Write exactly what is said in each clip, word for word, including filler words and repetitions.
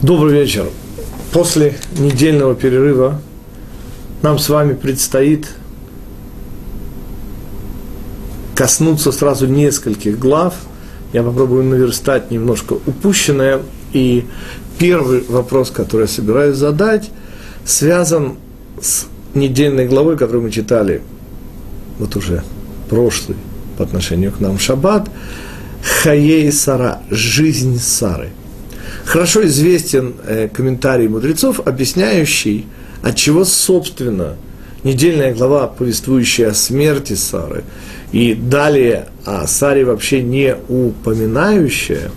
Добрый вечер. После недельного перерыва нам с вами предстоит коснуться сразу нескольких глав. Я попробую наверстать немножко упущенное. И первый вопрос, который я собираюсь задать, связан с недельной главой, которую мы читали вот уже прошлый по отношению к нам шаббат. Хаей Сара, жизнь Сары. Хорошо известен комментарий мудрецов, объясняющий, отчего, собственно, недельная глава, повествующая о смерти Сары, и далее о Саре вообще не упоминающая,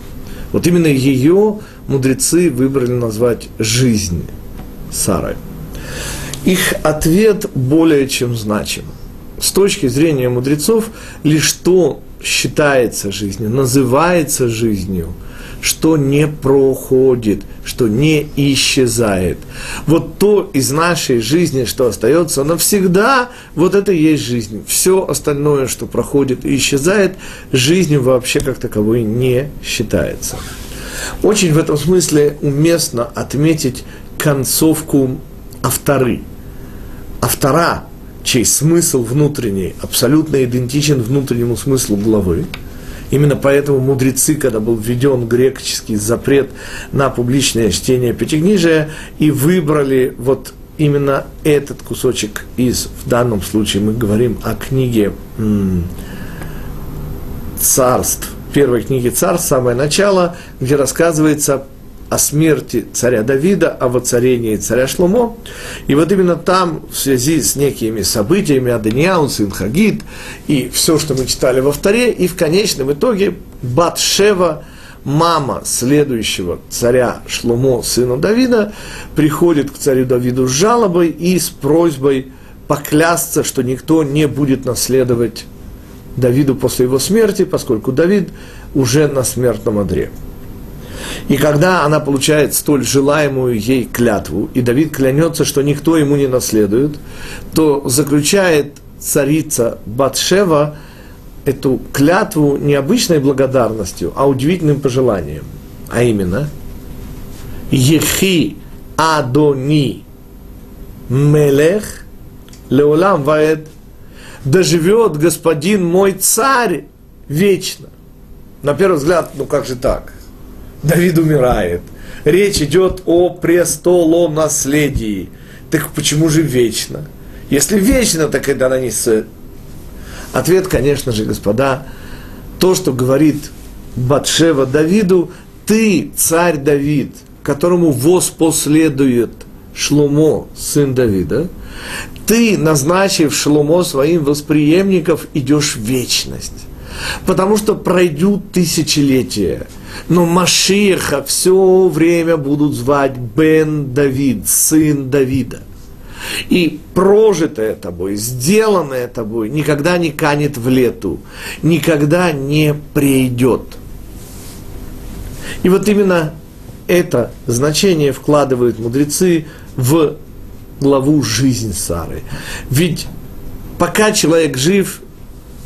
вот именно ее мудрецы выбрали назвать «Жизнь Сары». Их ответ более чем значим. С точки зрения мудрецов, лишь то считается жизнью, называется жизнью, что не проходит, что не исчезает. Вот то из нашей жизни, что остается навсегда, вот это и есть жизнь. Все остальное, что проходит и исчезает, жизнью вообще как таковой не считается. Очень в этом смысле уместно отметить концовку автора. Автора, чей смысл внутренний абсолютно идентичен внутреннему смыслу главы. Именно поэтому мудрецы, когда был введен греческий запрет на публичное чтение пятикнижия, и выбрали вот именно этот кусочек из, в данном случае мы говорим о книге м- царств, первой книге царств, самое начало, где рассказывается о смерти царя Давида, о воцарении царя Шломо. И вот именно там, в связи с некими событиями, Адания, сын Хагит, и все, что мы читали во Торе, и в конечном итоге Бат-Шева, мама следующего царя Шломо, сына Давида, приходит к царю Давиду с жалобой и с просьбой поклясться, что никто не будет наследовать Давиду после его смерти, поскольку Давид уже на смертном одре. И когда она получает столь желаемую ей клятву, и Давид клянется, что никто ему не наследует, то заключает царица Бат-Шева эту клятву не обычной благодарностью, а удивительным пожеланием. А именно, «Ехи Адони Мелех Леолам Ваэд, да живет господин мой царь вечно». На первый взгляд, ну как же так? Давид умирает. Речь идет о престолонаследии. Так почему же вечно? Если вечно, так и да не с... Ответ, конечно же, господа, то, что говорит Бат-Шева Давиду: ты, царь Давид, которому воспоследует Шломо, сын Давида, ты, назначив Шломо своим восприемников, идешь в вечность. Потому что пройдут тысячелетия, но Машиха все время будут звать Бен Давид, сын Давида. И прожитое тобой, сделанное тобой никогда не канет в лету, никогда не придет. И вот именно это значение вкладывают мудрецы в главу «Жизнь Сары». Ведь пока человек жив,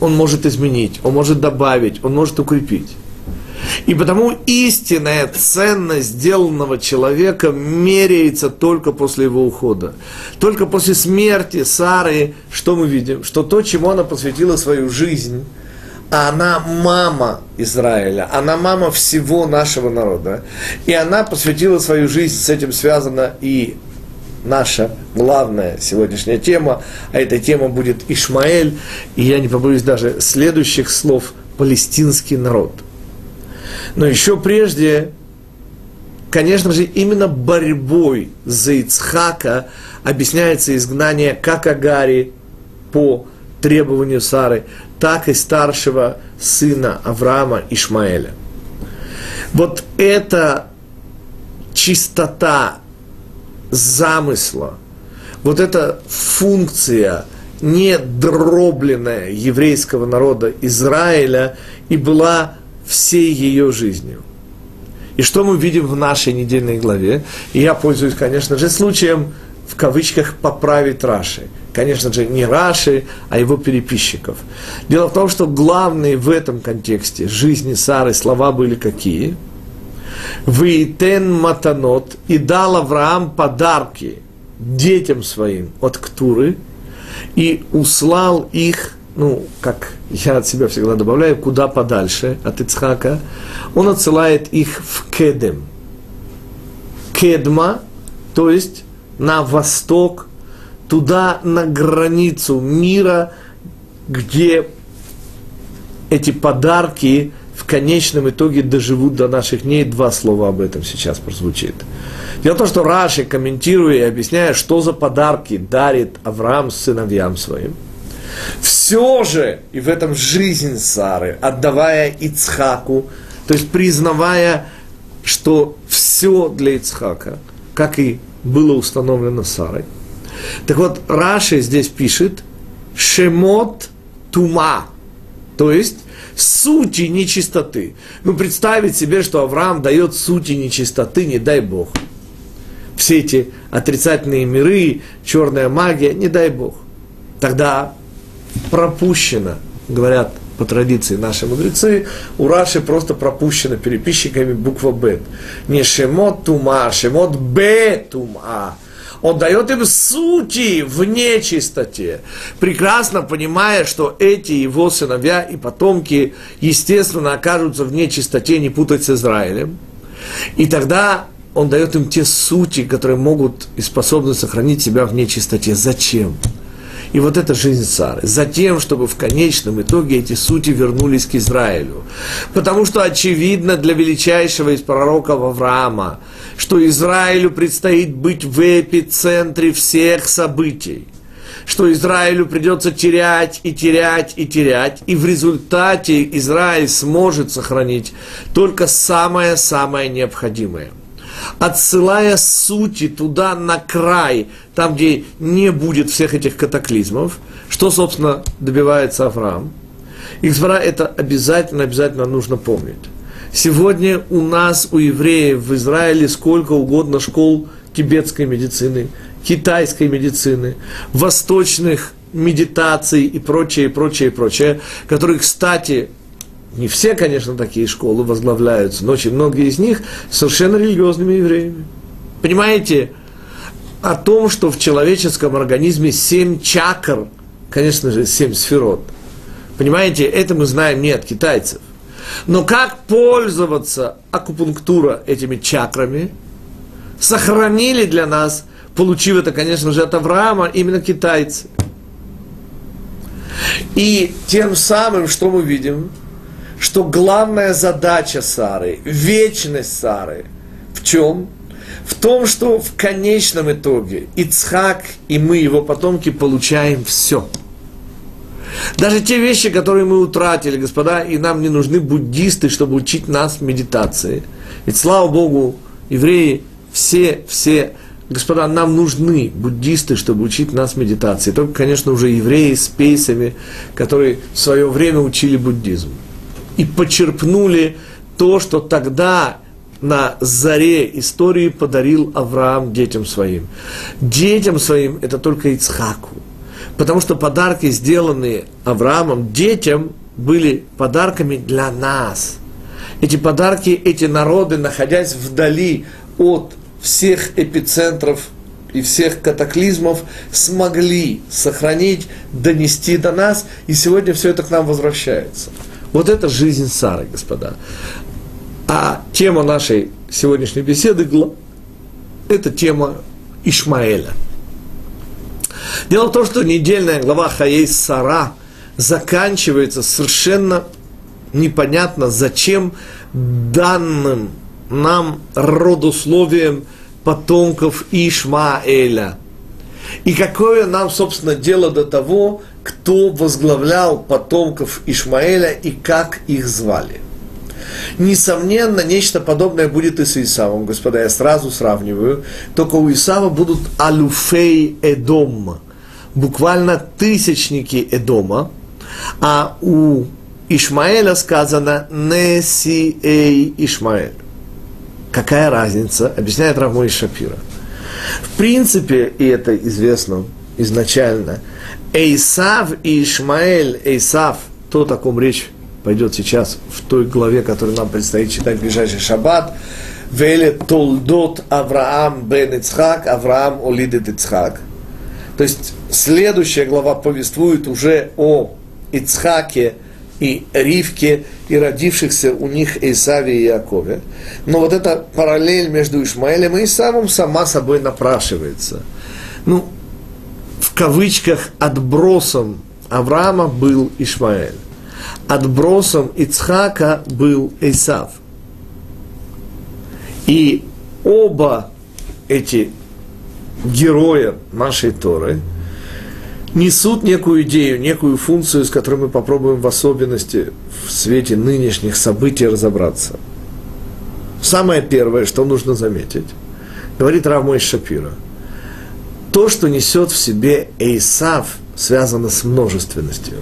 он может изменить, он может добавить, он может укрепить. И потому истинная ценность сделанного человека меряется только после его ухода. Только после смерти Сары, что мы видим? Что то, чему она посвятила свою жизнь, а она мама Израиля, она мама всего нашего народа. И она посвятила свою жизнь, с этим связана и наша главная сегодняшняя тема, а эта тема будет Ишмаэль, и я не побоюсь даже следующих слов: палестинский народ. Но еще прежде, конечно же, именно борьбой за Ицхака объясняется изгнание как Агари по требованию Сары, так и старшего сына Авраама Ишмаэля. Вот эта чистота замысла, вот эта функция недробленная еврейского народа Израиля и была всей ее жизнью. И что мы видим в нашей недельной главе? И я пользуюсь, конечно же, случаем в кавычках поправить Раши. Конечно же, не Раши, а его переписчиков. Дело в том, что главные в этом контексте жизни Сары слова были какие? Вейтен матанот, и дал Авраам подарки детям своим от Ктуры, и услал их, ну, как я от себя всегда добавляю, куда подальше от Ицхака, он отсылает их в Кедем. Кедма, то есть на восток, туда, на границу мира, где эти подарки в конечном итоге доживут до наших дней. Два слова об этом сейчас прозвучит. Дело в том, что Раши, комментируя и объясняя, что за подарки дарит Авраам сыновьям своим, все же, и в этом жизнь Сары, отдавая Ицхаку, то есть признавая, что все для Ицхака, как и было установлено Сарой. Так вот, Раши здесь пишет «шемот тума», то есть сути нечистоты. Ну, представить себе, что Авраам дает сути нечистоты, не дай Бог. Все эти отрицательные миры, черная магия, не дай Бог. Тогда пропущено, говорят по традиции наши мудрецы, у Раши просто пропущено переписчиками буква Бет. Не шемот тума, шемот Бе тума. Он дает им сути в нечистоте, прекрасно понимая, что эти его сыновья и потомки, естественно, окажутся в нечистоте, не путать с Израилем. И тогда он дает им те сути, которые могут и способны сохранить себя в нечистоте. Зачем? И вот это жизнь Сары. Затем, чтобы в конечном итоге эти сути вернулись к Израилю. Потому что очевидно для величайшего из пророков Авраама, что Израилю предстоит быть в эпицентре всех событий. Что Израилю придется терять и терять и терять. И в результате Израиль сможет сохранить только самое-самое необходимое. Отсылая сути туда, на край, там, где не будет всех этих катаклизмов, что, собственно, добивается Авраам. И это обязательно, обязательно нужно помнить. Сегодня у нас, у евреев в Израиле, сколько угодно школ тибетской медицины, китайской медицины, восточных медитаций и прочее, прочее, прочее, которые, кстати, не все, конечно, такие школы возглавляются, но очень многие из них совершенно религиозными евреями. Понимаете, о том, что в человеческом организме семь чакр, конечно же, семь сферот. Понимаете, это мы знаем не от китайцев. Но как пользоваться акупунктура этими чакрами, сохранили для нас, получив это, конечно же, от Авраама, именно китайцы. И тем самым, что мы видим, что главная задача Сары, вечность Сары, в чем? В том, что в конечном итоге Ицхак и мы, его потомки, получаем все. Даже те вещи, которые мы утратили, господа, и нам не нужны буддисты, чтобы учить нас медитации. Ведь, слава Богу, евреи все, все, господа, нам нужны буддисты, чтобы учить нас медитации. Только, конечно, уже евреи с пейсами, которые в свое время учили буддизм. И почерпнули то, что тогда на заре истории подарил Авраам детям своим. Детям своим это только Ицхаку. Потому что подарки, сделанные Авраамом детям, были подарками для нас. Эти подарки, эти народы, находясь вдали от всех эпицентров и всех катаклизмов, смогли сохранить, донести до нас, и сегодня все это к нам возвращается. Вот это жизнь Сары, господа. А тема нашей сегодняшней беседы – это тема Ишмаэля. Дело в том, что недельная глава Хаей Сара заканчивается совершенно непонятно зачем данным нам родословием потомков Ишмаэля. И какое нам, собственно, дело до того, кто возглавлял потомков Ишмаэля и как их звали. Несомненно, нечто подобное будет и с Эйсавом, господа, я сразу сравниваю. Только у Эйсава будут алюфей Эдом, буквально тысячники Эдома, а у Ишмаэля сказано «неси эй Ишмаэль». Какая разница, объясняет Рав Моше Шапира. В принципе, и это известно изначально, Эйсав и Ишмаэль, Эйсав, то, о ком речь пойдет сейчас в той главе, которую нам предстоит читать в ближайший шаббат, Веле толдот Авраам бен Ицхак, Авраам олидет Ицхак. То есть следующая глава повествует уже о Ицхаке и Ривке и родившихся у них Эйсаве и Яакове. Но вот эта параллель между Ишмаэлем и Эйсавом сама собой напрашивается. Ну, в кавычках, отбросом Авраама был Ишмаэль, отбросом Ицхака был Эйсав. И оба эти героя нашей Торы несут некую идею, некую функцию, с которой мы попробуем в особенности в свете нынешних событий разобраться. Самое первое, что нужно заметить, говорит Рав Моше Шапира, то, что несет в себе Эйсав, связано с множественностью.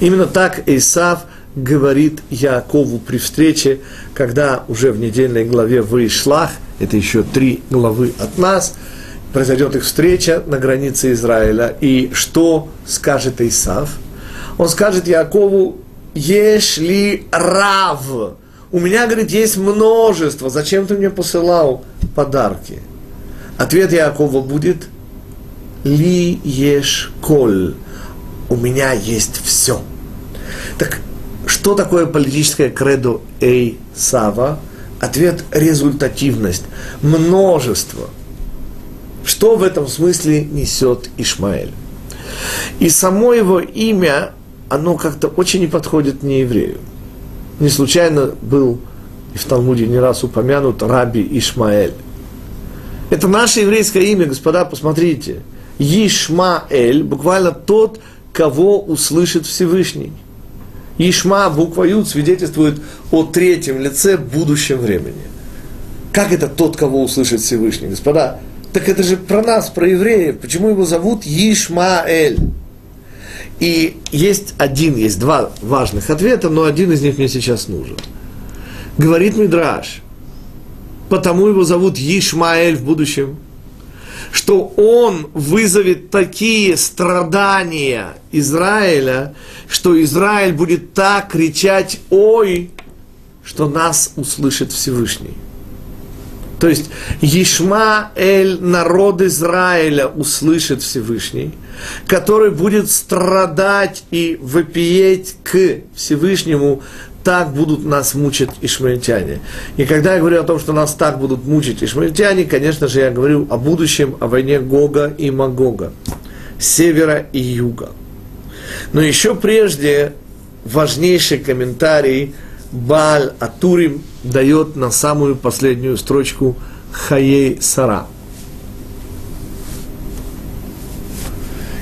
Именно так Эйсав говорит Яакову при встрече, когда уже в недельной главе «Вышлах», это еще три главы от нас, произойдет их встреча на границе Израиля. И что скажет Эйсав? Он скажет Яакову: «Ешли рав». У меня, говорит, есть множество. Зачем ты мне посылал подарки? Ответ Яакова будет: «Ли еш коль». У меня есть все. Так что такое политическое кредо Эйсава? Ответ – результативность, множество. Что в этом смысле несет Ишмаэль? И само его имя, оно как-то очень не подходит не еврею. Не случайно был, и в Талмуде не раз упомянут, Раби Ишмаэль. Это наше еврейское имя, господа, посмотрите. Ишмаэль – буквально тот, кого услышит Всевышний. Ишма, буква Юд, свидетельствует о третьем лице будущем времени. Как это тот, кого услышит Всевышний, господа? Так это же про нас, про евреев. Почему его зовут Ишмаэль? И есть один, есть два важных ответа, но один из них мне сейчас нужен. Говорит Мидраш, потому его зовут Ишмаэль в будущем, что он вызовет такие страдания Израиля, что Израиль будет так кричать «Ой!», что нас услышит Всевышний. То есть Ишмаэль, народ Израиля, услышит Всевышний, который будет страдать и вопиеть к Всевышнему. Так будут нас мучить ишмаэльтяне. И когда я говорю о том, что нас так будут мучить ишмаэльтяне, конечно же, я говорю о будущем, о войне Гога и Магога, севера и юга. Но еще прежде важнейший комментарий Бааль Атурим дает на самую последнюю строчку Хаей Сара.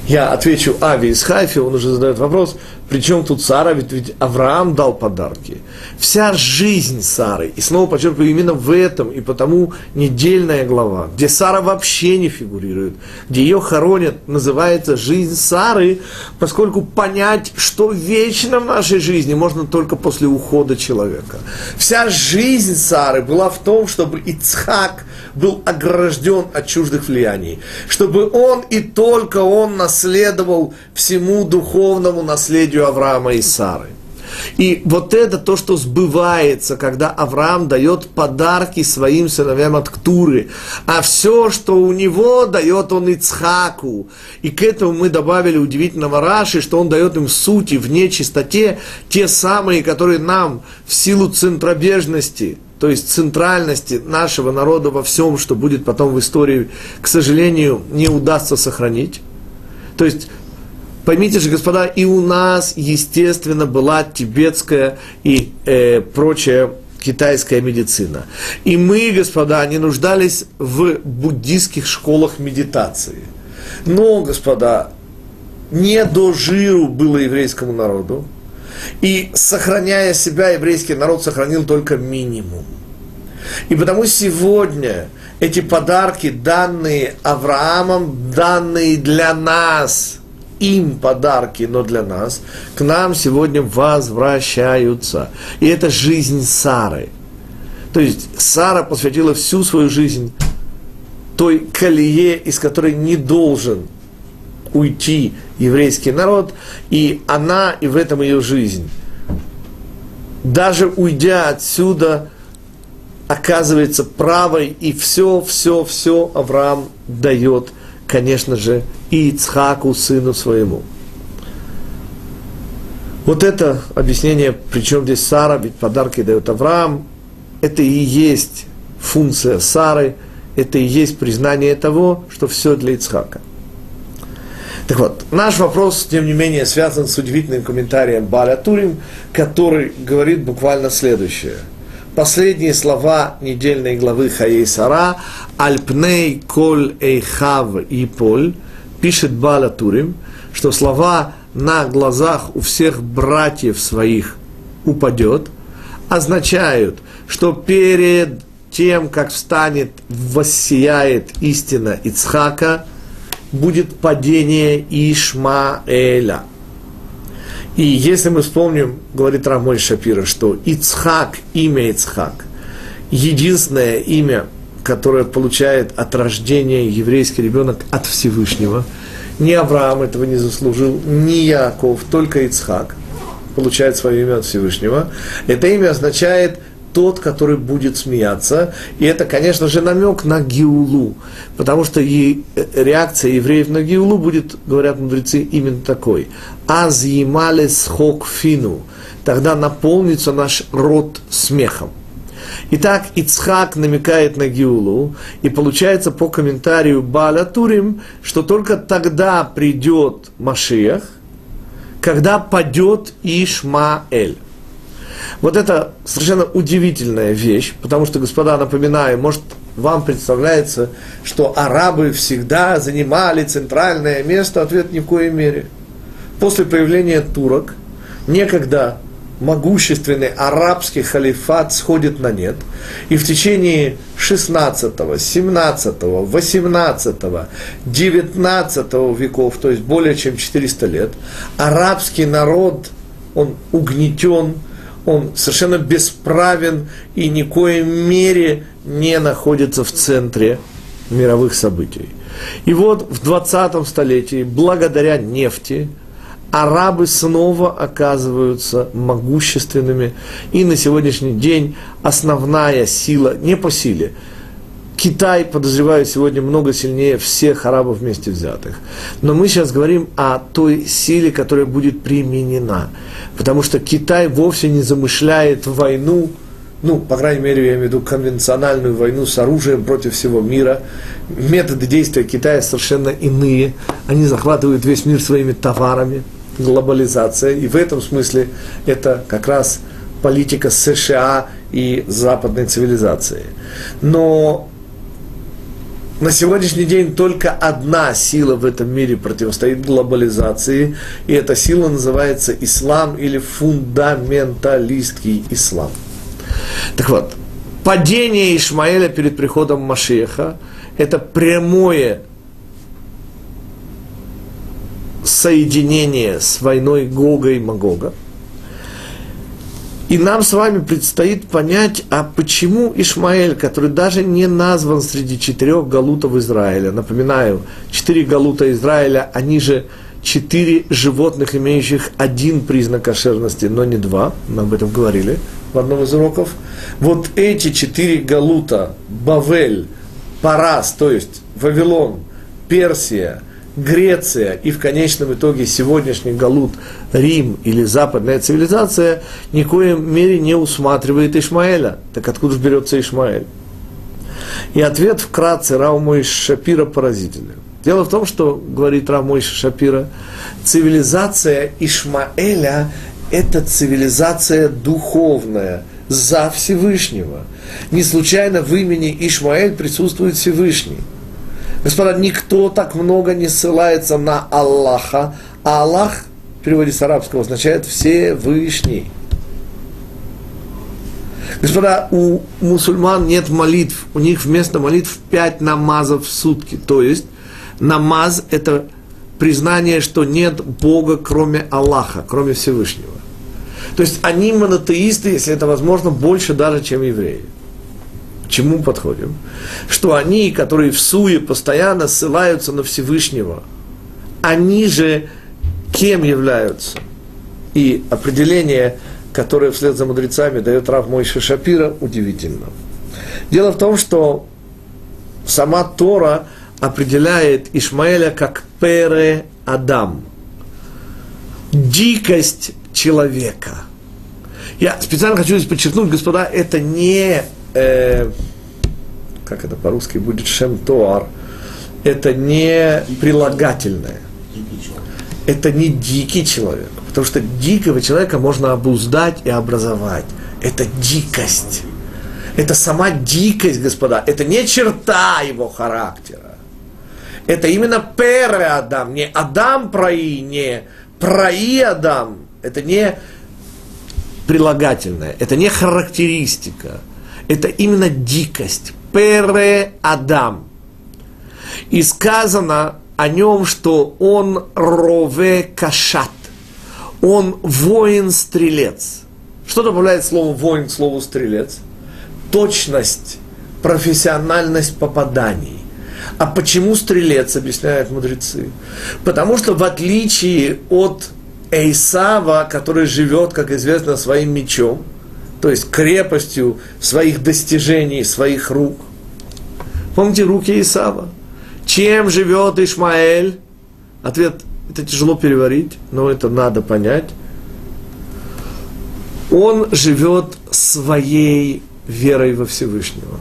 Я отвечу Ави из Хайфи, он уже задает вопрос, при чем тут Сара, ведь, ведь Авраам дал подарки. Вся жизнь Сары, и снова подчеркиваю, именно в этом, и потому недельная глава, где Сара вообще не фигурирует, где ее хоронят, называется «Жизнь Сары», поскольку понять, что вечно в нашей жизни, можно только после ухода человека. Вся жизнь Сары была в том, чтобы Ицхак был огражден от чуждых влияний, чтобы он и только он наследовал всему духовному наследию Авраама и Сары. И вот это то, что сбывается, когда Авраам дает подарки своим сыновьям от Ктуры, а все, что у него, дает он Ицхаку. И к этому мы добавили удивительного Раши, что он дает им в сути, в нечистоте, те самые, которые нам в силу центробежности, то есть центральности нашего народа во всем, что будет потом в истории, к сожалению, не удастся сохранить. То есть, поймите же, господа, и у нас, естественно, была тибетская и э, прочая китайская медицина. И мы, господа, не нуждались в буддийских школах медитации. Но, господа, не до жиру было еврейскому народу. И, сохраняя себя, еврейский народ сохранил только минимум. И потому сегодня эти подарки, данные Авраамом, данные для нас, им подарки, но для нас, к нам сегодня возвращаются. И это жизнь Сары. То есть Сара посвятила всю свою жизнь той колее, из которой не должен уйти еврейский народ, и она, и в этом ее жизнь. Даже уйдя отсюда, оказывается правой, и все, все, все Авраам дает, конечно же, Ицхаку, сыну своему. Вот это объяснение, причем здесь Сара, ведь подарки дает Авраам, это и есть функция Сары, это и есть признание того, что все для Ицхака. Так вот, наш вопрос, тем не менее, связан с удивительным комментарием Бааля Турим, который говорит буквально следующее. Последние слова недельной главы Хаей Сара «Альпней коль эйхав и поль» пишет Бааля Турим, что слова «на глазах у всех братьев своих упадет» означают, что перед тем, как встанет, воссияет истина Ицхака, будет падение Ишмаэля. И если мы вспомним, говорит Рав Моше Шапира, что Ицхак, имя Ицхак, единственное имя, которое получает от рождения еврейский ребенок от Всевышнего. Ни Авраам этого не заслужил, ни Яаков, только Ицхак получает свое имя от Всевышнего. Это имя означает тот, который будет смеяться. И это, конечно же, намек на Геулу, потому что и реакция евреев на Геулу будет, говорят мудрецы, именно такой. «Аз ямале схок фину» – тогда наполнится наш рот смехом. Итак, Ицхак намекает на Геулу, и получается по комментарию Бааля Турим, что только тогда придет Машиах, когда падет Ишмаэль. Вот это совершенно удивительная вещь, потому что, господа, напоминаю, может, вам представляется, что арабы всегда занимали центральное место, ответ ни в коей мере. После появления турок, некогда могущественный арабский халифат сходит на нет, и в течение шестнадцатого, семнадцатого, восемнадцатого, девятнадцатого веков, то есть более чем четыреста лет, арабский народ, он угнетен, он совершенно бесправен и ни в коей мере не находится в центре мировых событий. И вот в двадцатом столетии, благодаря нефти, арабы снова оказываются могущественными. И на сегодняшний день основная сила, не по силе, Китай, подозреваю, сегодня много сильнее всех арабов вместе взятых. Но мы сейчас говорим о той силе, которая будет применена. Потому что Китай вовсе не замышляет войну, ну, по крайней мере, я имею в виду конвенциональную войну с оружием против всего мира. Методы действия Китая совершенно иные. Они захватывают весь мир своими товарами, глобализация. И в этом смысле это как раз политика США и западной цивилизации. Но на сегодняшний день только одна сила в этом мире противостоит глобализации, и эта сила называется ислам или фундаменталистский ислам. Так вот, падение Ишмаэля перед приходом Машиаха – это прямое соединение с войной Гога и Магога. И нам с вами предстоит понять, а почему Ишмаэль, который даже не назван среди четырех галутов Израиля, напоминаю, четыре галута Израиля, они же четыре животных, имеющих один признак кошерности, но не два, мы об этом говорили в одном из уроков. Вот эти четыре галута, Бавель, Парас, то есть Вавилон, Персия, Греция и в конечном итоге сегодняшний галут Рим или западная цивилизация ни в коем мере не усматривает Ишмаэля. Так откуда же берется Ишмаэль? И ответ вкратце Рав Моше Шапира поразительный. Дело в том, что, говорит Рав Моше Шапира, цивилизация Ишмаэля – это цивилизация духовная, за Всевышнего. Не случайно в имени Ишмаэль присутствует Всевышний. Господа, никто так много не ссылается на Аллаха, а Аллах, в переводе с арабского, означает «Всевышний». Господа, у мусульман нет молитв, у них вместо молитв пять намазов в сутки, то есть намаз – это признание, что нет Бога, кроме Аллаха, кроме Всевышнего. То есть они монотеисты, если это возможно, больше даже, чем евреи. К чему подходим? Что они, которые в суе постоянно ссылаются на Всевышнего, они же кем являются? И определение, которое вслед за мудрецами дает Рав Моше Шапира, удивительно. Дело в том, что сама Тора определяет Ишмаэля как пере Адам. Дикость человека. Я специально хочу здесь подчеркнуть, господа, это не, э, как это по-русски будет, шем-тоар, это не прилагательное. Это не дикий человек, потому что дикого человека можно обуздать и образовать. Это дикость. Это сама дикость, господа. Это не черта его характера. Это именно пере Адам, не Адам праи, не праи Адам. Это не прилагательное, это не характеристика. Это именно дикость. Пере Адам. И сказано о нем, что он рове кашат. Он воин-стрелец. Что добавляет слово воин к слову стрелец? Точность, профессиональность попаданий. А почему стрелец, объясняют мудрецы? Потому что в отличие от Эйсава, который живет, как известно, своим мечом, то есть крепостью своих достижений, своих рук. Помните руки Эйсава? Чем живет Ишмаэль? Ответ, это тяжело переварить, но это надо понять. Он живет своей верой во Всевышнего.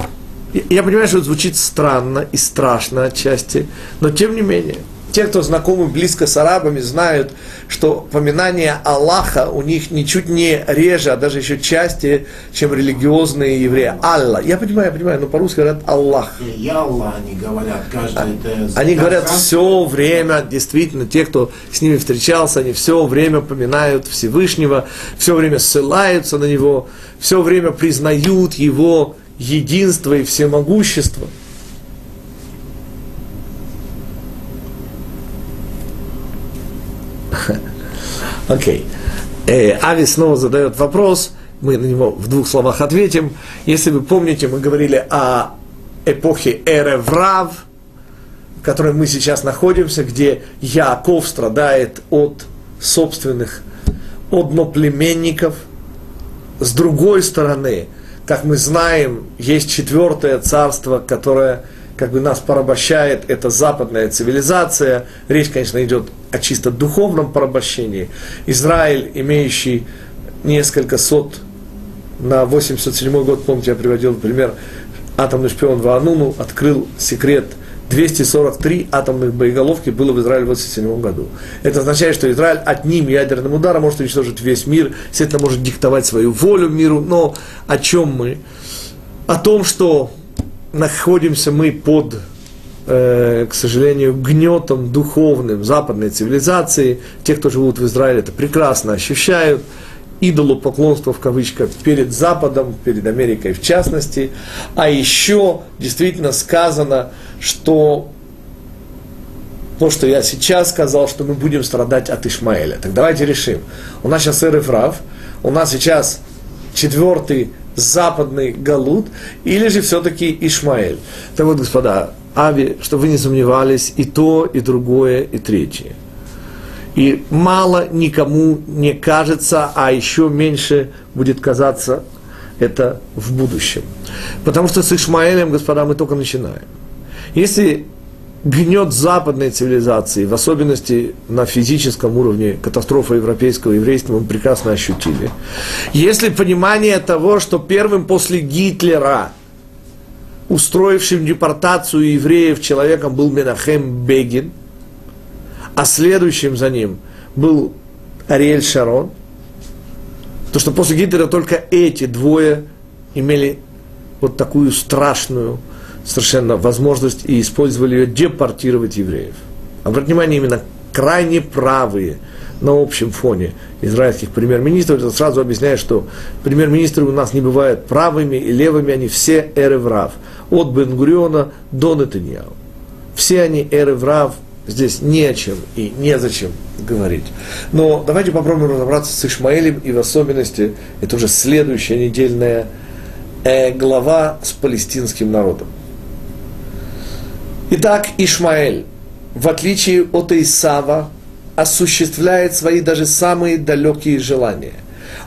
Я понимаю, что это звучит странно и страшно отчасти, но тем не менее, те, кто знакомы близко с арабами, знают, что упоминание Аллаха у них ничуть не реже, а даже еще частее, чем религиозные евреи. Аллах. Я понимаю, я понимаю, но по-русски говорят Аллах. Я Аллах, они говорят, каждый это... Они говорят все время, действительно, те, кто с ними встречался, они все время поминают Всевышнего, все время ссылаются на него, все время признают его единство и всемогущество. Окей. Okay. Ави снова задает вопрос, мы на него в двух словах ответим. Если вы помните, мы говорили о эпохе эры Врав, в которой мы сейчас находимся, где Яаков страдает от собственных одноплеменников. С другой стороны, как мы знаем, есть четвертое царство, которое как бы нас порабощает, это западная цивилизация. Речь, конечно, идет о чисто духовном порабощении. Израиль, имеющий несколько сот, на восемьсот седьмой год, помните, я приводил пример, атомный шпион Вануну открыл секрет, двести сорок три атомных боеголовки было в Израиле в восемьдесят седьмом году. Это означает, что Израиль одним ядерным ударом может уничтожить весь мир, естественно, может диктовать свою волю миру, но о чем мы? О том, что находимся мы под, э, к сожалению, гнетом духовным западной цивилизации. Те, кто живут в Израиле, это прекрасно ощущают. Идолопоклонство, в кавычках, перед Западом, перед Америкой в частности. А еще действительно сказано, что то, что я сейчас сказал, что мы будем страдать от Ишмаэля. Так давайте решим. У нас сейчас эры Врав, у нас сейчас четвертый западный Галут, или же все-таки Ишмаэль. Так вот, господа, Ави, чтобы вы не сомневались, и то, и другое, и третье. И мало никому не кажется, а еще меньше будет казаться это в будущем. Потому что с Ишмаэлем, господа, мы только начинаем. Если гнет западной цивилизации, в особенности на физическом уровне, катастрофа европейского еврейства, мы прекрасно ощутили. Если понимание того, что первым после Гитлера, устроившим депортацию евреев, человеком был Менахем Бегин, а следующим за ним был Ариэль Шарон, то что после Гитлера только эти двое имели вот такую страшную совершенно возможность и использовали ее депортировать евреев. Обратите внимание, именно крайне правые на общем фоне израильских премьер-министров, это сразу объясняет, что премьер-министры у нас не бывают правыми и левыми, они все эры Врав, от Бен-Гуриона до Нетаньяху. Все они эры Врав, здесь не о чем и незачем говорить. Но давайте попробуем разобраться с Ишмаэлем, и в особенности, это уже следующая недельная глава с палестинским народом. Итак, Ишмаэль, в отличие от Эйсава, осуществляет свои даже самые далекие желания.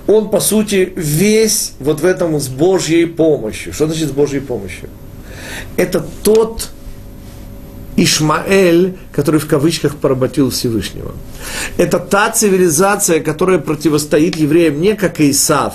он, по сути, весь вот в этом с Божьей помощью. Что значит с Божьей помощью? Это тот Ишмаэль, который в кавычках поработил Всевышнего. Это та цивилизация, которая противостоит евреям не как Эйсав,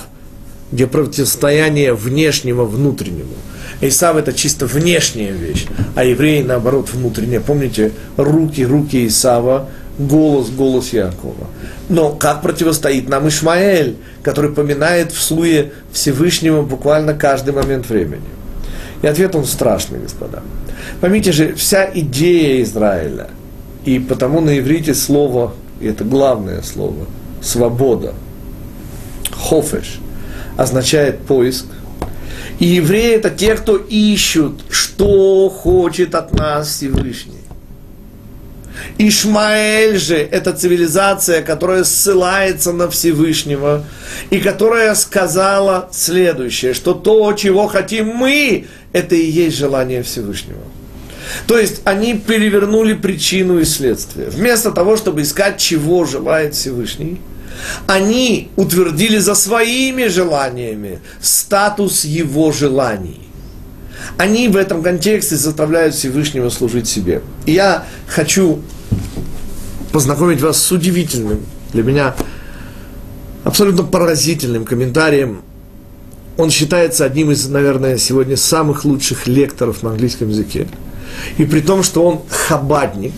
где противостояние внешнего внутреннему. Эйсав – это чисто внешняя вещь, а евреи, наоборот, внутренняя. Помните, руки, руки Эйсава, голос, голос Яакова. Но как противостоит нам Ишмаэль, который поминает в слуе Всевышнего буквально каждый момент времени? И ответ он страшный, господа. Помните же, вся идея Израиля, и потому на иврите слово, и это главное слово, свобода, хофеш, означает поиск. И евреи – это те, кто ищут, что хочет от нас Всевышний. Ишмаэль же – это цивилизация, которая ссылается на Всевышнего, и которая сказала следующее, что то, чего хотим мы, это и есть желание Всевышнего. То есть они перевернули причину и следствие. Вместо того, чтобы искать, чего желает Всевышний, они утвердили за своими желаниями статус его желаний. Они в этом контексте заставляют Всевышнего служить себе. И я хочу познакомить вас с удивительным, для меня абсолютно поразительным комментарием. Он считается одним из, наверное, сегодня самых лучших лекторов на английском языке. И при том, что он хабадник,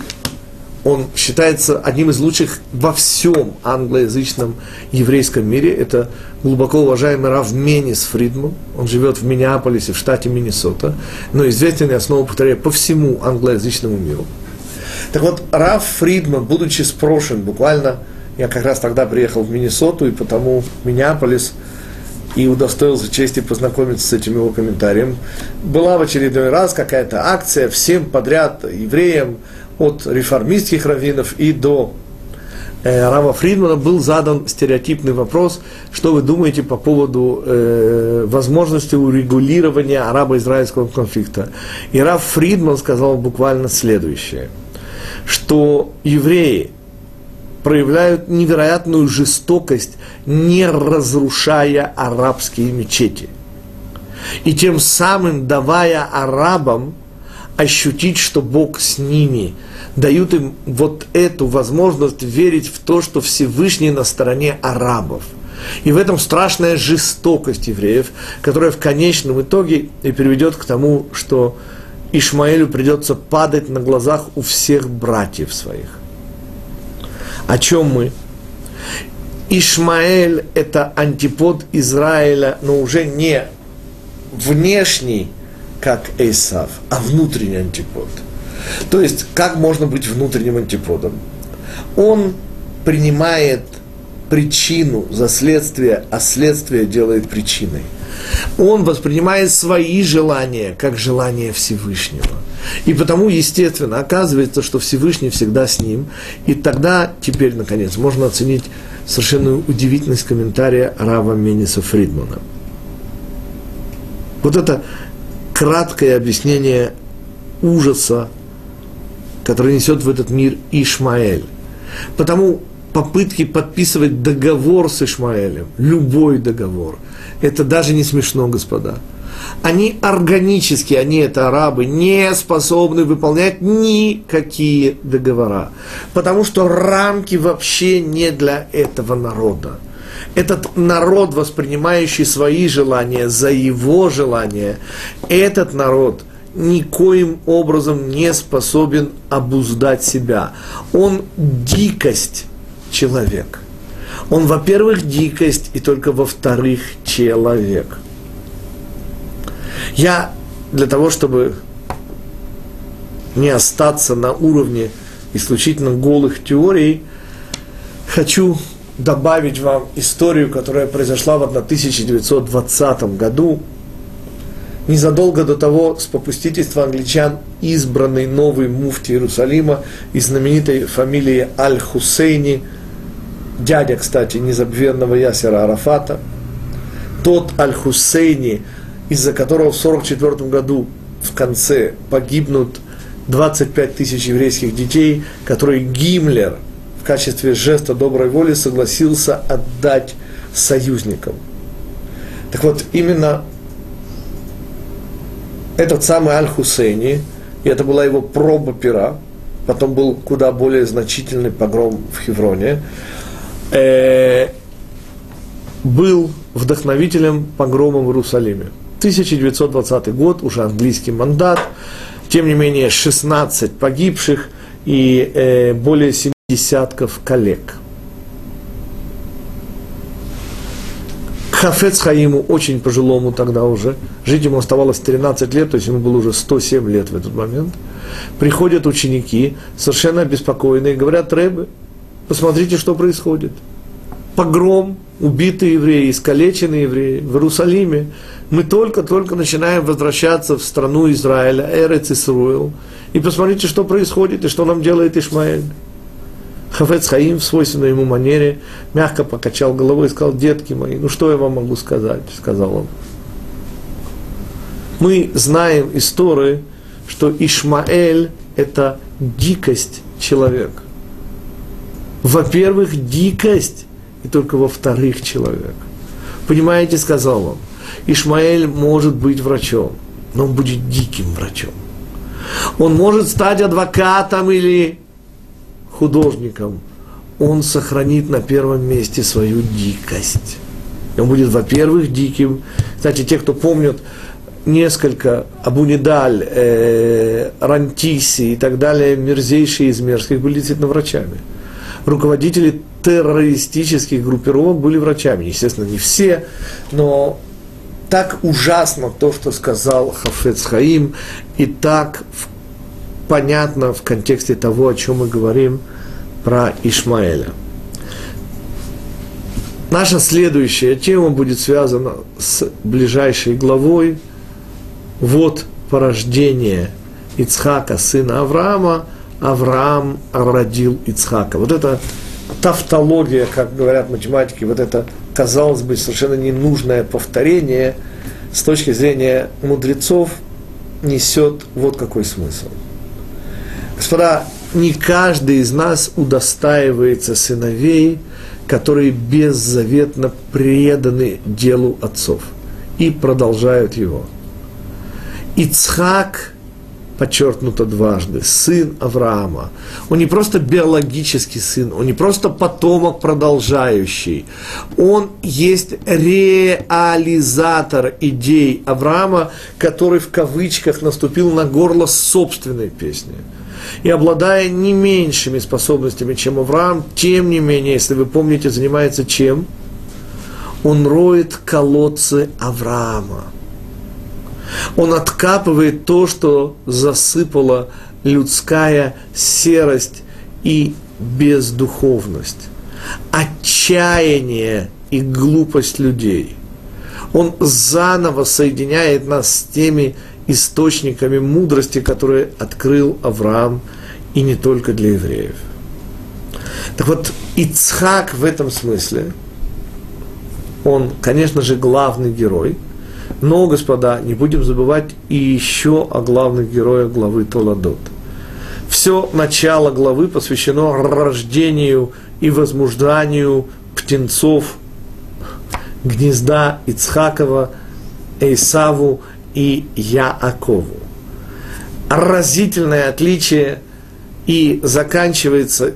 он считается одним из лучших во всем англоязычном еврейском мире. Это глубоко уважаемый Рав Манис Фридман. Он живет в Миннеаполисе, в штате Миннесота. Но известен, я снова повторяю, по всему англоязычному миру. Так вот, Рав Фридман, будучи спрошен, буквально, я как раз тогда приехал в Миннесоту, и потому Миннеаполис, и удостоился чести познакомиться с этим его комментарием. Была в очередной раз какая-то акция всем подряд евреям, от реформистских раввинов и до э, Рава Фридмана был задан стереотипный вопрос, что вы думаете по поводу э, возможности урегулирования арабо-израильского конфликта. И Рав Фридман сказал буквально следующее, что евреи проявляют невероятную жестокость, не разрушая арабские мечети. И тем самым давая арабам ощутить, что Бог с ними, дают им вот эту возможность верить в то, что Всевышний на стороне арабов. И в этом страшная жестокость евреев, которая в конечном итоге и приведет к тому, что Ишмаэлю придется падать на глазах у всех братьев своих. О чем мы? Ишмаэль – это антипод Израиля, но уже не внешний, как Эйсав, а внутренний антипод. То есть, как можно быть внутренним антиподом? Он принимает причину за следствие, а следствие делает причиной. Он воспринимает свои желания как желания Всевышнего. И потому, естественно, оказывается, что Всевышний всегда с ним. И тогда, теперь, наконец, можно оценить совершенную удивительность комментария Рава Маниса Фридмана. Вот это краткое объяснение ужаса, который несет в этот мир Ишмаэль. Потому попытки подписывать договор с Ишмаэлем, любой договор, это даже не смешно, господа. Они органически, они, это арабы, не способны выполнять никакие договора. Потому что рамки вообще не для этого народа. Этот народ, воспринимающий свои желания за его желания, этот народ никоим образом не способен обуздать себя. Он дикость человек. Он, во-первых, дикость, и только, во-вторых, человек. Я для того, чтобы не остаться на уровне исключительно голых теорий, хочу добавить вам историю, которая произошла в тысяча девятьсот двадцатом году. Незадолго до того, с попустительства англичан, избранный новый муфти Иерусалима из знаменитой фамилии Аль-Хусейни, дядя, кстати, незабвенного Ясера Арафата, тот Аль-Хусейни, из-за которого в тысяча девятьсот сорок четвёртом году в конце погибнут двадцать пять тысяч еврейских детей, которые Гиммлер в качестве жеста доброй воли согласился отдать союзником. Так вот, именно этот самый Аль-Хусейни, и это была его проба пера, потом был куда более значительный погром в Хевроне, э, был вдохновителем погрома в Иерусалиме. тысяча девятьсот двадцатый год, уже английский мандат, тем не менее шестнадцать погибших и э, более семи десятков коллег. Хафец Хаиму, очень пожилому тогда уже, жить ему оставалось тринадцать лет, то есть ему было уже сто семь лет в этот момент, приходят ученики, совершенно обеспокоенные, говорят: «Ребе, посмотрите, что происходит. Погром, убитые евреи, искалеченные евреи в Иерусалиме. Мы только-только начинаем возвращаться в страну Израиля, Эрец Исруэл, и посмотрите, что происходит, и что нам делает Ишмаэль». Хафец Хаим в свойственной ему манере мягко покачал головой и сказал: «Детки мои, ну что я вам могу сказать?» – сказал он. «Мы знаем из Торы, что Ишмаэль – это дикость человека. Во-первых, дикость, и только во-вторых, человек. Понимаете, – сказал он, – Ишмаэль может быть врачом, но он будет диким врачом. Он может стать адвокатом или художником, он сохранит на первом месте свою дикость. И он будет, во-первых, диким». Кстати, те, кто помнят, несколько Абунидаль, э, Рантиси и так далее, мерзейшие из мерзких, были действительно врачами. Руководители террористических группировок были врачами. Естественно, не все, но так ужасно то, что сказал Хафец Хаим, и так в понятно в контексте того, о чем мы говорим про Ишмаэля. Наша следующая тема будет связана с ближайшей главой. Вот порождение Ицхака, сына Авраама. Авраам родил Ицхака. Вот это тавтология, как говорят математики, вот это, казалось бы, совершенно ненужное повторение с точки зрения мудрецов несет вот какой смысл. Господа, не каждый из нас удостаивается сыновей, которые беззаветно преданы делу отцов и продолжают его. Ицхак, подчеркнуто дважды, сын Авраама, он не просто биологический сын, он не просто потомок продолжающий, он есть реализатор идей Авраама, который в кавычках наступил на горло собственной песни. И обладая не меньшими способностями, чем Авраам, тем не менее, если вы помните, занимается чем? Он роет колодцы Авраама. Он откапывает то, что засыпала людская серость и бездуховность, отчаяние и глупость людей. Он заново соединяет нас с теми источниками мудрости, которые открыл Авраам, и не только для евреев. Так вот, Ицхак в этом смысле, он, конечно же, главный герой, но, господа, не будем забывать и еще о главных героях главы Толадот. Все начало главы посвящено рождению и возмужданию птенцов гнезда Ицхакова, Эйсаву и Яакову. Разительное отличие, и заканчивается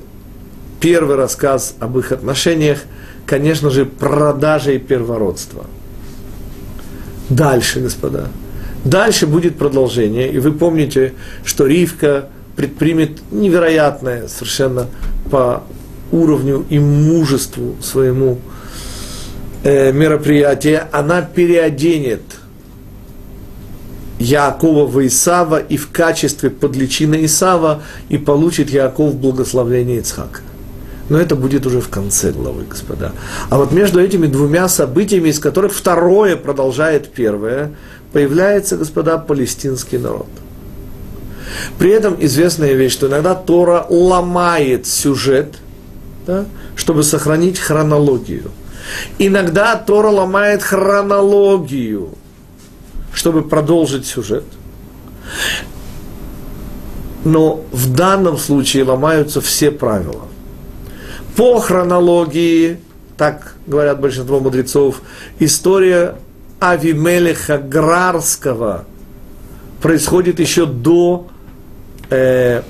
первый рассказ об их отношениях, конечно же, продажей первородства. Дальше, господа, дальше будет продолжение, и вы помните, что Ривка предпримет невероятное совершенно по уровню и мужеству своему э, мероприятие, она переоденет Яакова в Исава и в качестве подличины Исава, и получит Яаков благословение Ицхака. Но это будет уже в конце главы, господа. А вот между этими двумя событиями, из которых второе продолжает первое, появляется, господа, палестинский народ. При этом известная вещь, что иногда Тора ломает сюжет, да, чтобы сохранить хронологию. Иногда Тора ломает хронологию, чтобы продолжить сюжет. Но в данном случае ломаются все правила. По хронологии так говорят большинство мудрецов, история Авимелеха Грарского происходит еще до э,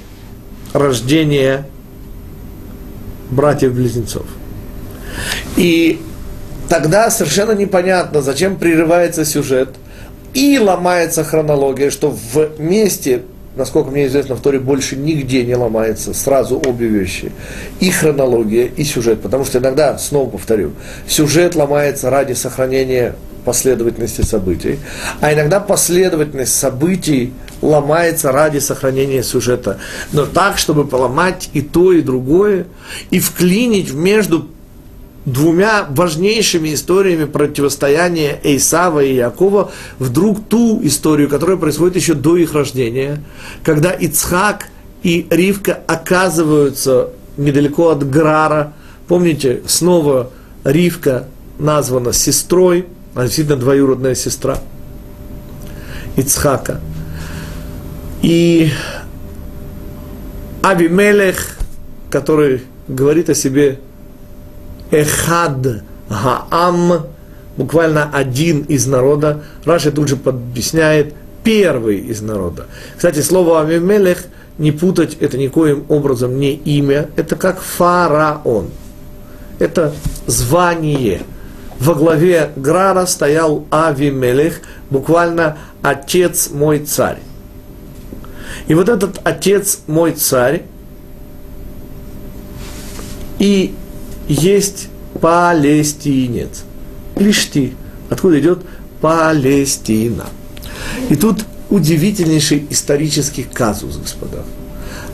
рождения братьев-близнецов. И тогда совершенно непонятно, зачем прерывается сюжет и ломается хронология, что в месте, насколько мне известно, в Торе больше нигде не ломается сразу обе вещи. И хронология, и сюжет. Потому что иногда, снова повторю, сюжет ломается ради сохранения последовательности событий, а иногда последовательность событий ломается ради сохранения сюжета. Но так, чтобы поломать и то, и другое, и вклинить между двумя важнейшими историями противостояния Эйсава и Яакова вдруг ту историю, которая происходит еще до их рождения, когда Ицхак и Ривка оказываются недалеко от Грара. Помните, снова Ривка названа сестрой, она действительно двоюродная сестра Ицхака. И Авимелех, который говорит о себе «эхад гаам», буквально один из народа. Раши тут же объясняет «первый из народа». Кстати, слово «Авимелех» не путать, это никоим образом не имя, это как фараон. Это звание. Во главе Грара стоял Авимелех, буквально «отец мой царь». И вот этот «отец мой царь» и есть палестинец. Плешти. Откуда идет Палестина. И тут удивительнейший исторический казус, господа.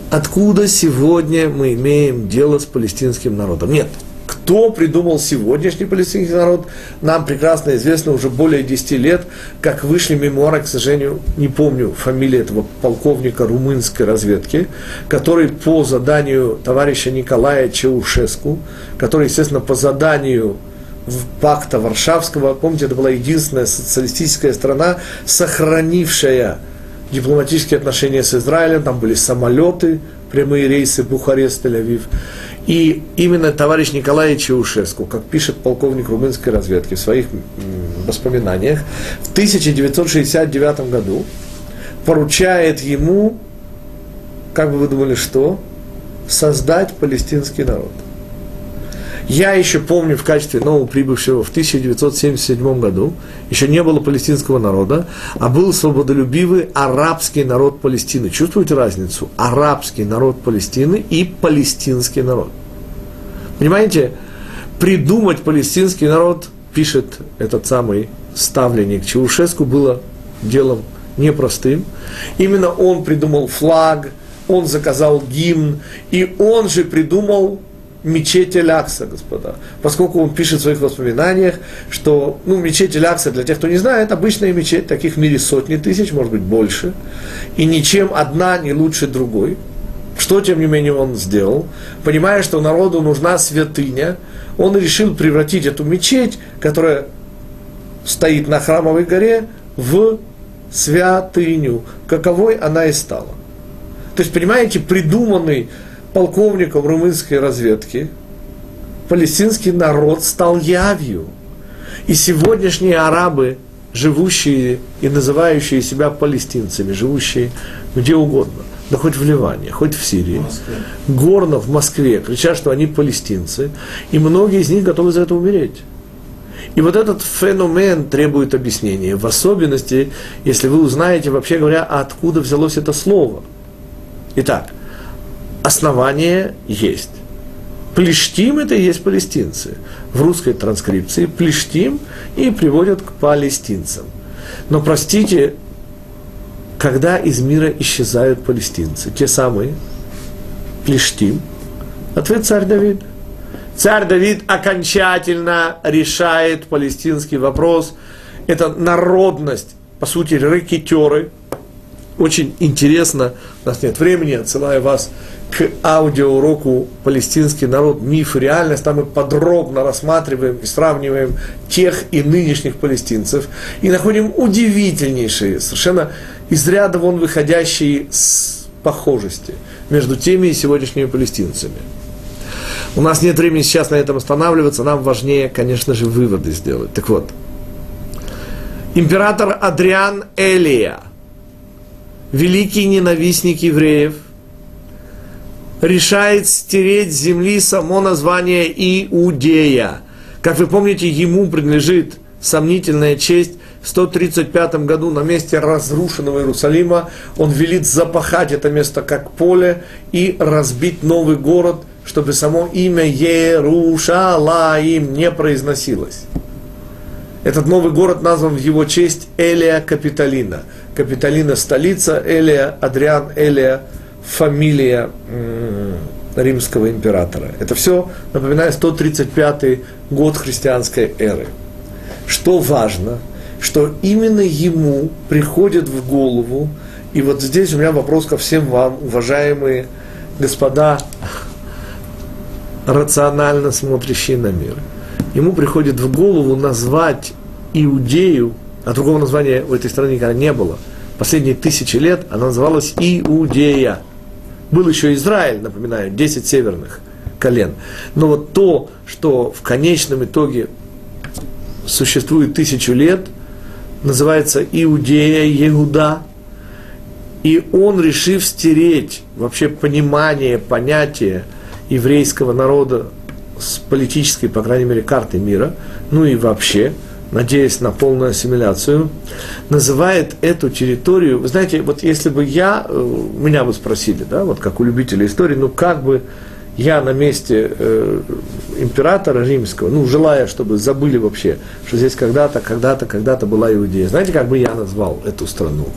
Откуда сегодня мы имеем дело с палестинским народом? Нет. Кто придумал сегодняшний палестинский народ, нам прекрасно известно уже более десяти лет, как вышли мемуары, к сожалению, не помню фамилии этого полковника румынской разведки, который по заданию товарища Николая Чаушеску, который, естественно, по заданию пакта Варшавского, помните, это была единственная социалистическая страна, сохранившая дипломатические отношения с Израилем, там были самолеты, прямые рейсы Бухарест, Тель-Авив. И именно товарищ Николай Чаушеску, как пишет полковник румынской разведки в своих воспоминаниях, в тысяча девятьсот шестьдесят девятом году поручает ему, как бы вы думали, что? Создать палестинский народ. Я еще помню в качестве новоприбывшего в тысяча девятьсот семьдесят седьмом году, еще не было палестинского народа, а был свободолюбивый арабский народ Палестины. Чувствуете разницу? Арабский народ Палестины и палестинский народ. Понимаете, придумать палестинский народ, пишет этот самый ставленник Чаушеску, было делом непростым. Именно он придумал флаг, он заказал гимн, и он же придумал мечеть Аль-Акса, господа. Поскольку он пишет в своих воспоминаниях, что, ну, мечеть Аль-Акса, для тех, кто не знает, обычная мечеть, таких в мире сотни тысяч, может быть, больше, и ничем одна не лучше другой. Что, тем не менее, он сделал. Понимая, что народу нужна святыня, он решил превратить эту мечеть, которая стоит на Храмовой горе, в святыню, каковой она и стала. То есть, понимаете, придуманный полковником румынской разведки палестинский народ стал явью. И сегодняшние арабы, живущие и называющие себя палестинцами, живущие где угодно, да хоть в Ливане, хоть в Сирии, в горно в Москве, кричат, что они палестинцы, и многие из них готовы за это умереть. И вот этот феномен требует объяснения, в особенности, если вы узнаете, вообще говоря, откуда взялось это слово. Итак, основание есть. Плештим – это и есть палестинцы. В русской транскрипции плештим и приводят к палестинцам. Но, простите, когда из мира исчезают палестинцы? Те самые плештим. Ответ – царь Давид. Царь Давид окончательно решает палестинский вопрос. Это народность, по сути, рэкетёры. Очень интересно, у нас нет времени, отсылаю вас к аудиоуроку «Палестинский народ. Миф и реальность». Там мы подробно рассматриваем и сравниваем тех и нынешних палестинцев. И находим удивительнейшие, совершенно из ряда вон выходящие похожести между теми и сегодняшними палестинцами. У нас нет времени сейчас на этом останавливаться, нам важнее, конечно же, выводы сделать. Так вот, император Адриан Элия, великий ненавистник евреев, решает стереть с земли само название Иудея. Как вы помните, ему принадлежит сомнительная честь. В сто тридцать пятом году на месте разрушенного Иерусалима он велит запахать это место как поле и разбить новый город, чтобы само имя Иерушалаим не произносилось. Этот новый город назван в его честь Элия Капитолина. Капитолина – столица, Элия, Адриан Элия – фамилия римского императора. Это все, напоминаю, сто тридцать пятый год христианской эры. Что важно, что именно ему приходит в голову, и вот здесь у меня вопрос ко всем вам, уважаемые господа, рационально смотрящие на мир. Ему приходит в голову назвать Иудею, а другого названия в этой стране никогда не было, последние тысячи лет она называлась Иудея. Был еще Израиль, напоминаю, десять северных колен. Но вот то, что в конечном итоге существует тысячу лет, называется Иудея, Иуда. И он, решив стереть вообще понимание, понятие еврейского народа с политической, по крайней мере, карты мира, ну и вообще, надеясь на полную ассимиляцию, называет эту территорию, вы знаете, вот если бы я, меня бы спросили, да, вот как у любителей истории, ну как бы я на месте э, императора римского, ну желая, чтобы забыли вообще, что здесь когда-то, когда-то, когда-то была Иудея, знаете, как бы я назвал эту страну?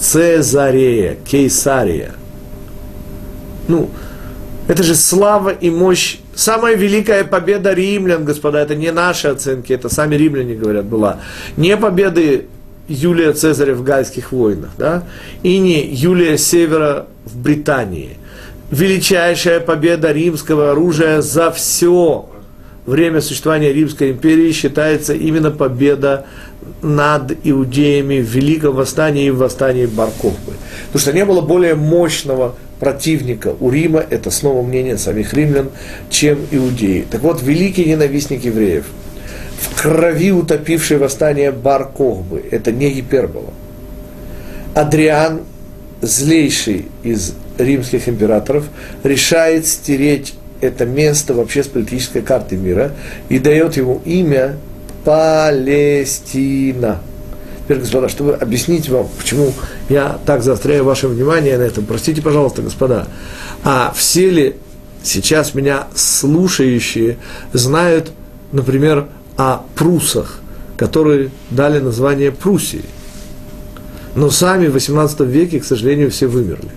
Цезарея, Кейсария. Ну, это же слава и мощь. Самая великая победа римлян, господа, это не наши оценки, это сами римляне говорят, была. Не победы Юлия Цезаря в Гальских войнах, да, и не Юлия Севера в Британии. Величайшая победа римского оружия за все время существования Римской империи считается именно победа над иудеями в Великом восстании и в восстании Бар-Кохбы. Потому что не было более мощного противника у Рима, это снова мнение самих римлян, чем иудеи. Так вот, великий ненавистник евреев, в крови утопивший восстание Бар-Кохбы, это не гипербола. Адриан, злейший из римских императоров, решает стереть это место вообще с политической карты мира и дает ему имя Палестина. Теперь, господа, чтобы объяснить вам, почему я так заостряю ваше внимание на этом, простите, пожалуйста, господа, а все ли сейчас меня слушающие знают, например, о прусах, которые дали название Пруссии, но сами в восемнадцатом веке, к сожалению, все вымерли.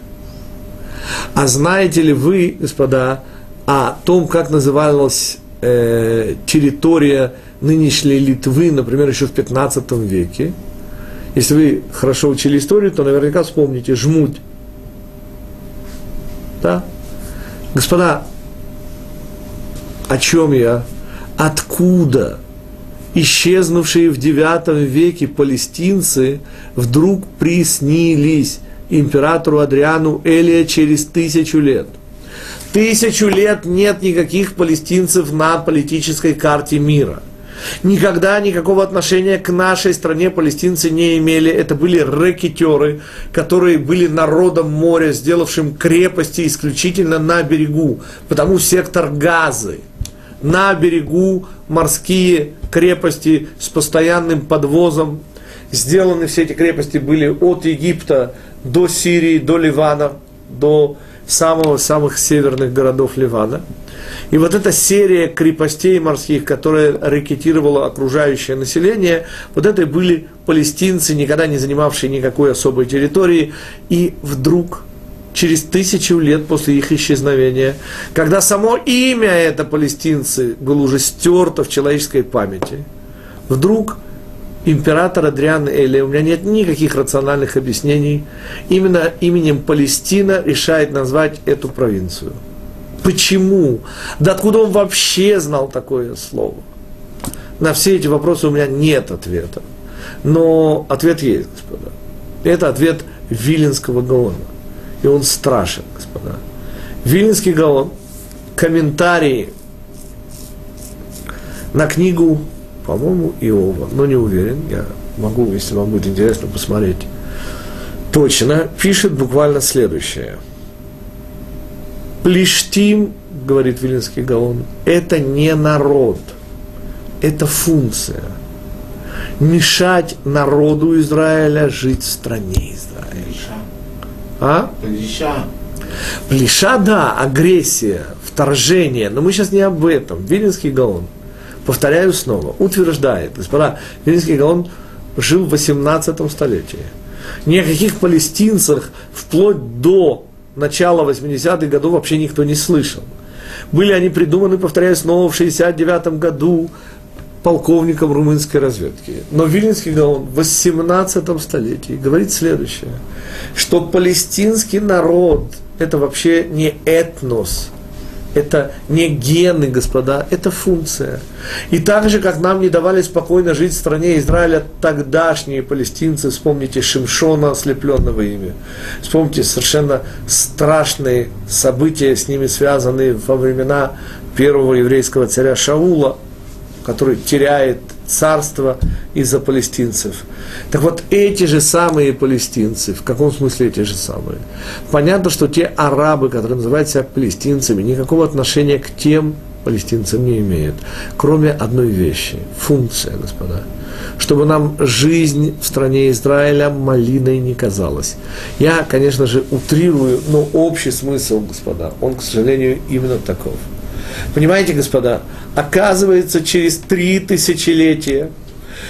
А знаете ли вы, господа, о том, как называлась э, территория нынешней Литвы, например, еще в пятнадцатом веке? Если вы хорошо учили историю, то наверняка вспомните Жмуть. Да? Господа, о чем я? Откуда исчезнувшие в девятом веке палестинцы вдруг приснились императору Адриану Элия через тысячу лет? Тысячу лет нет никаких палестинцев на политической карте мира. Никогда никакого отношения к нашей стране палестинцы не имели. Это были рэкетеры, которые были народом моря, сделавшим крепости исключительно на берегу. Потому сектор Газы. На берегу морские крепости с постоянным подвозом. Сделаны все эти крепости были от Египта до Сирии, до Ливана, до самых-самых северных городов Ливана. И вот эта серия крепостей морских, которая рэкетировала окружающее население, вот это были палестинцы, никогда не занимавшие никакой особой территории. И вдруг, через тысячу лет после их исчезновения, когда само имя это палестинцы было уже стерто в человеческой памяти, вдруг император Адриан Элия, у меня нет никаких рациональных объяснений, именно именем Палестина решает назвать эту провинцию. Почему? Да откуда он вообще знал такое слово? На все эти вопросы у меня нет ответа. Но ответ есть, господа. Это ответ Виленского гаона. И он страшен, господа. Виленский гаон, комментарии на книгу, по-моему, Иова, но не уверен, я могу, если вам будет интересно, посмотреть точно, пишет буквально следующее. Плештим, говорит Виленский гаон, это не народ, это функция. Мешать народу Израиля жить в стране Израиля. Плеша. А? Плеша. Плеша, да, агрессия, вторжение, но мы сейчас не об этом. Виленский гаон, повторяю снова, утверждает, господа, Виленский гаон жил в восемнадцатом столетии. Ни о каких палестинцах вплоть до начала восьмидесятых годов вообще никто не слышал. Были они придуманы, повторяю снова, в шестьдесят девятом году полковником румынской разведки. Но Виленский гаон в восемнадцатом столетии говорит следующее, что палестинский народ – это вообще не этнос, это не гены, господа, это функция. И так же, как нам не давали спокойно жить в стране Израиля тогдашние палестинцы, вспомните Шимшона, ослепленного ими, вспомните совершенно страшные события, с ними связанные во времена первого еврейского царя Шаула, который теряет царство из-за палестинцев. Так вот, эти же самые палестинцы, в каком смысле эти же самые? Понятно, что те арабы, которые называют себя палестинцами, никакого отношения к тем палестинцам не имеют, кроме одной вещи – функция, господа. Чтобы нам жизнь в стране Израиля малиной не казалась. Я, конечно же, утрирую, но общий смысл, господа, он, к сожалению, именно таков. Понимаете, господа, оказывается, через три тысячелетия,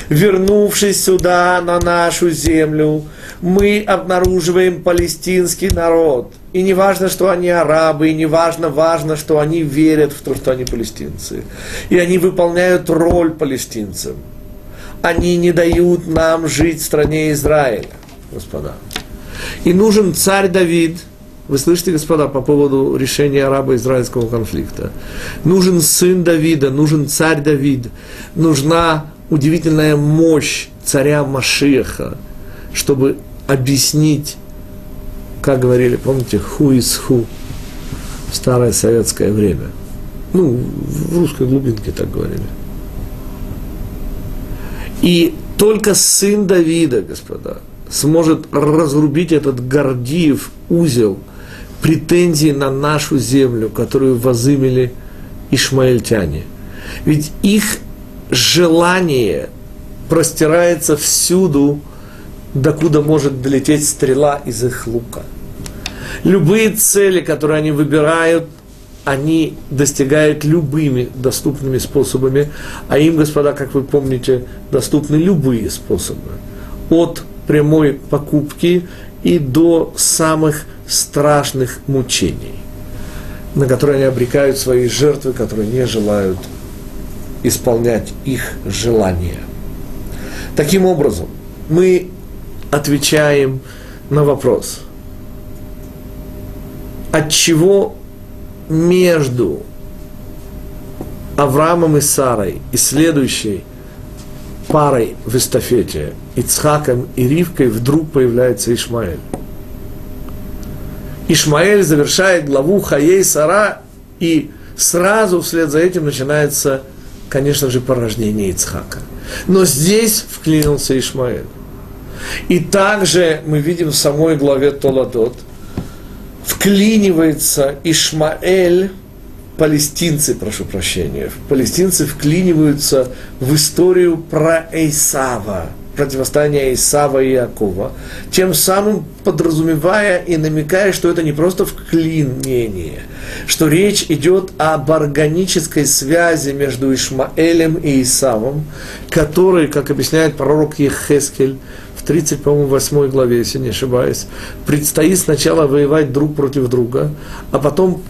вернувшись сюда, на нашу землю, мы обнаруживаем палестинский народ. И не важно, что они арабы, и не важно, важно, что они верят в то, что они палестинцы. И они выполняют роль палестинцам. Они не дают нам жить в стране Израиля, господа. И нужен царь Давид. Вы слышите, господа, по поводу решения арабо-израильского конфликта. Нужен сын Давида, нужен царь Давид, нужна удивительная мощь царя Машиха, чтобы объяснить, как говорили, помните, who is who в старое советское время. Ну, в русской глубинке так говорили. И только сын Давида, господа, сможет разрубить этот Гордиев узел претензии на нашу землю, которую возымели ишмаэльтяне. Ведь их желание простирается всюду, докуда может долететь стрела из их лука. Любые цели, которые они выбирают, они достигают любыми доступными способами, а им, господа, как вы помните, доступны любые способы. От прямой покупки и до самых страшных мучений, на которые они обрекают свои жертвы, которые не желают исполнять их желания. Таким образом, мы отвечаем на вопрос, отчего между Авраамом и Сарой и следующей парой в эстафете, Ицхаком и Ривкой, вдруг появляется Ишмаэль. Ишмаэль завершает главу Хаей Сара, и сразу вслед за этим начинается, конечно же, порождение Ицхака. Но здесь вклинился Ишмаэль. И также мы видим в самой главе Толадот, вклинивается Ишмаэль, палестинцы, прошу прощения, палестинцы вклиниваются в историю про Эйсава, противостояние Эйсава и Яакова, тем самым подразумевая и намекая, что это не просто вклинение, что речь идет об органической связи между Ишмаэлем и Эйсавом, который, как объясняет пророк Ехескель в тридцать восьмой главе, если не ошибаюсь, предстоит сначала воевать друг против друга, а потом,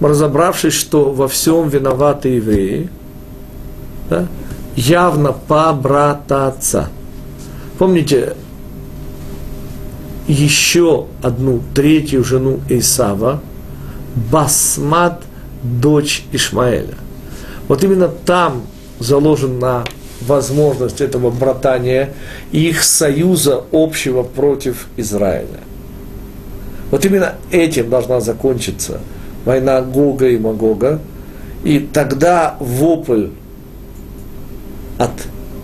разобравшись, что во всем виноваты евреи, да, явно побрататься. Помните еще одну третью жену Эйсава, Басмат, дочь Ишмаэля. Вот именно там заложена возможность этого братания и их союза общего против Израиля. Вот именно этим должна закончиться война Гога и Магога, и тогда вопль от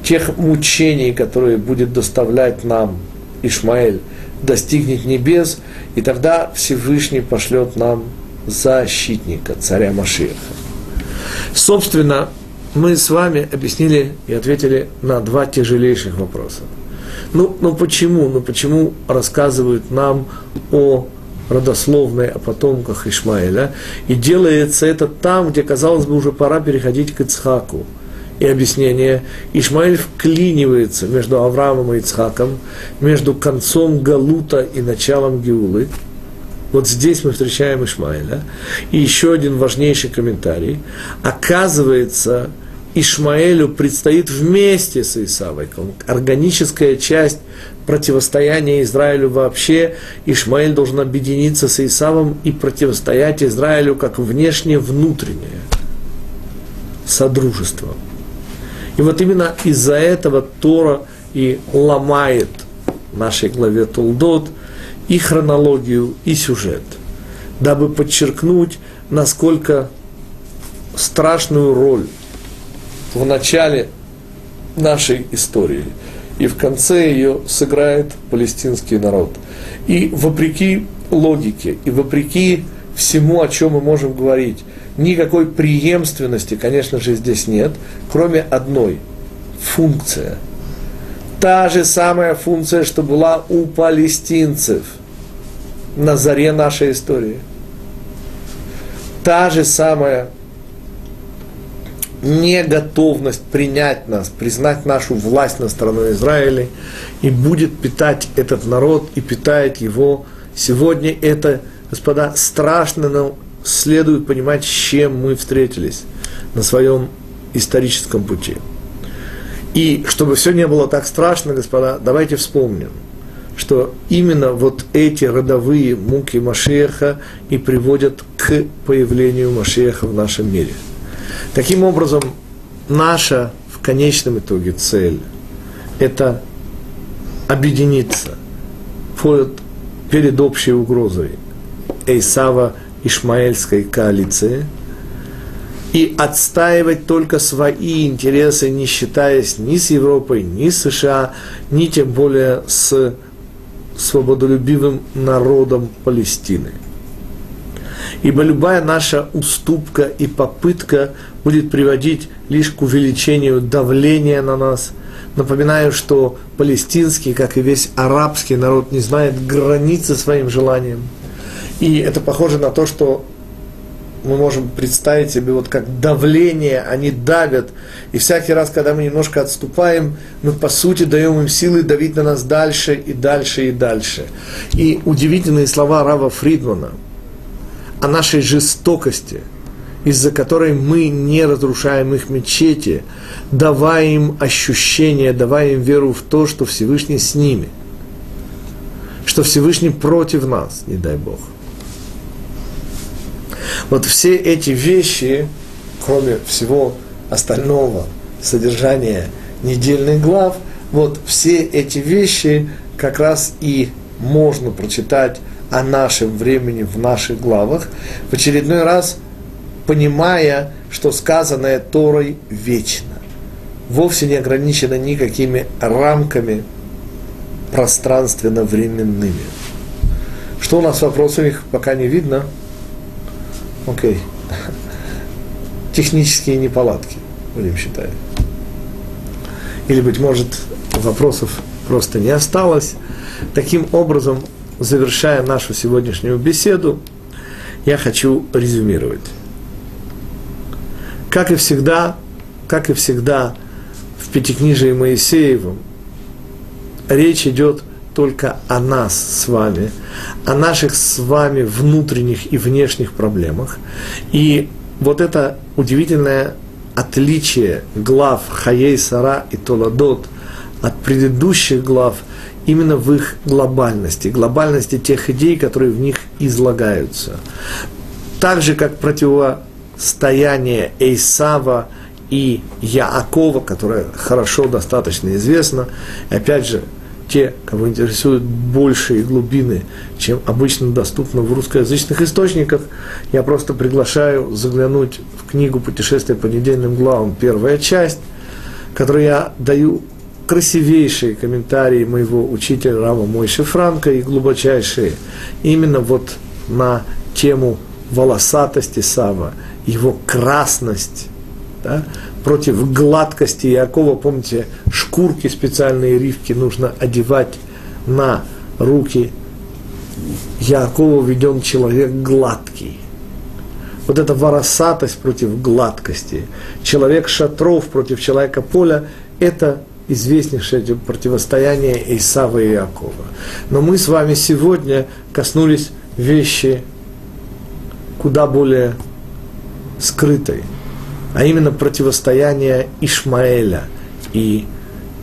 тех мучений, которые будет доставлять нам Ишмаэль, достигнет небес, и тогда Всевышний пошлет нам защитника, царя Машиха. Собственно, мы с вами объяснили и ответили на два тяжелейших вопроса. Ну, ну почему? Ну почему рассказывают нам о родословной, о потомках Ишмаэля? И делается это там, где, казалось бы, уже пора переходить к Ицхаку. И объяснение: Ишмаэль вклинивается между Авраамом и Ицхаком, между концом Галута и началом Геулы. Вот здесь мы встречаем Ишмаэля. И еще один важнейший комментарий. Оказывается, Ишмаэлю предстоит вместе с Эйсавой, органическая часть противостояния Израилю вообще, Ишмаэль должен объединиться с Эйсавом и противостоять Израилю как внешне-внутреннее содружество. И вот именно из-за этого Тора и ломает в нашей главе Толдот и хронологию, и сюжет, дабы подчеркнуть, насколько страшную роль в начале нашей истории и в конце ее сыграет палестинский народ. И вопреки логике, и вопреки всему, о чем мы можем говорить, никакой преемственности, конечно же, здесь нет, кроме одной – функция. Та же самая функция, что была у палестинцев на заре нашей истории. Та же самая неготовность принять нас, признать нашу власть над страной Израиля, и будет питать этот народ, и питает его. Сегодня это, господа, страшно, но следует понимать, с чем мы встретились на своем историческом пути. И чтобы все не было так страшно, господа, давайте вспомним, что именно вот эти родовые муки Машиаха и приводят к появлению Машиаха в нашем мире. Таким образом, наша в конечном итоге цель – это объединиться перед общей угрозой Эйсава-Ишмаэльской коалиции и отстаивать только свои интересы, не считаясь ни с Европой, ни с США, ни тем более с свободолюбивым народом Палестины. Ибо любая наша уступка и попытка будет приводить лишь к увеличению давления на нас. Напоминаю, что палестинский, как и весь арабский народ, не знает границы своим желанием. И это похоже на то, что мы можем представить себе вот как давление, они давят. И всякий раз, когда мы немножко отступаем, мы по сути даем им силы давить на нас дальше и дальше и дальше. И удивительные слова Рава Фридмана о нашей жестокости, из-за которой мы не разрушаем их мечети, давая им ощущение, давая им веру в то, что Всевышний с ними, что Всевышний против нас, не дай Бог. Вот все эти вещи, кроме всего остального содержания недельных глав, вот все эти вещи как раз и можно прочитать о нашем времени в наших главах, в очередной раз понимая, что сказанное Торой вечно, вовсе не ограничено никакими рамками пространственно-временными. Что у нас вопросов, их пока не видно. Окей. Технические неполадки, будем считать. Или, быть может, вопросов просто не осталось. Таким образом, завершая нашу сегодняшнюю беседу, я хочу резюмировать. Как и всегда, как и всегда в Пятикнижии Моисеевом речь идет только о нас с вами, о наших с вами внутренних и внешних проблемах. И вот это удивительное отличие глав Хаей Сара и Толадот от предыдущих глав именно в их глобальности, глобальности тех идей, которые в них излагаются. Так же, как противостояние Эйсава и Яакова, которое хорошо, достаточно известно, опять же, те, кого интересуют большие глубины, чем обычно доступно в русскоязычных источниках, я просто приглашаю заглянуть в книгу «Путешествие по недельным главам», первая часть, который я даю красивейшие комментарии моего учителя Рава Моше Франка и глубочайшие именно вот на тему волосатости Сава, его красность, да, против гладкости Яакова. Помните, шкурки специальные ривки нужно одевать на руки. Яакова введен человек гладкий. Вот эта волосатость против гладкости, человек шатров против человека поля – это известнейшее противостояние Эйсава и Яакова. Но мы с вами сегодня коснулись вещи куда более скрытой, а именно противостояние Ишмаэля и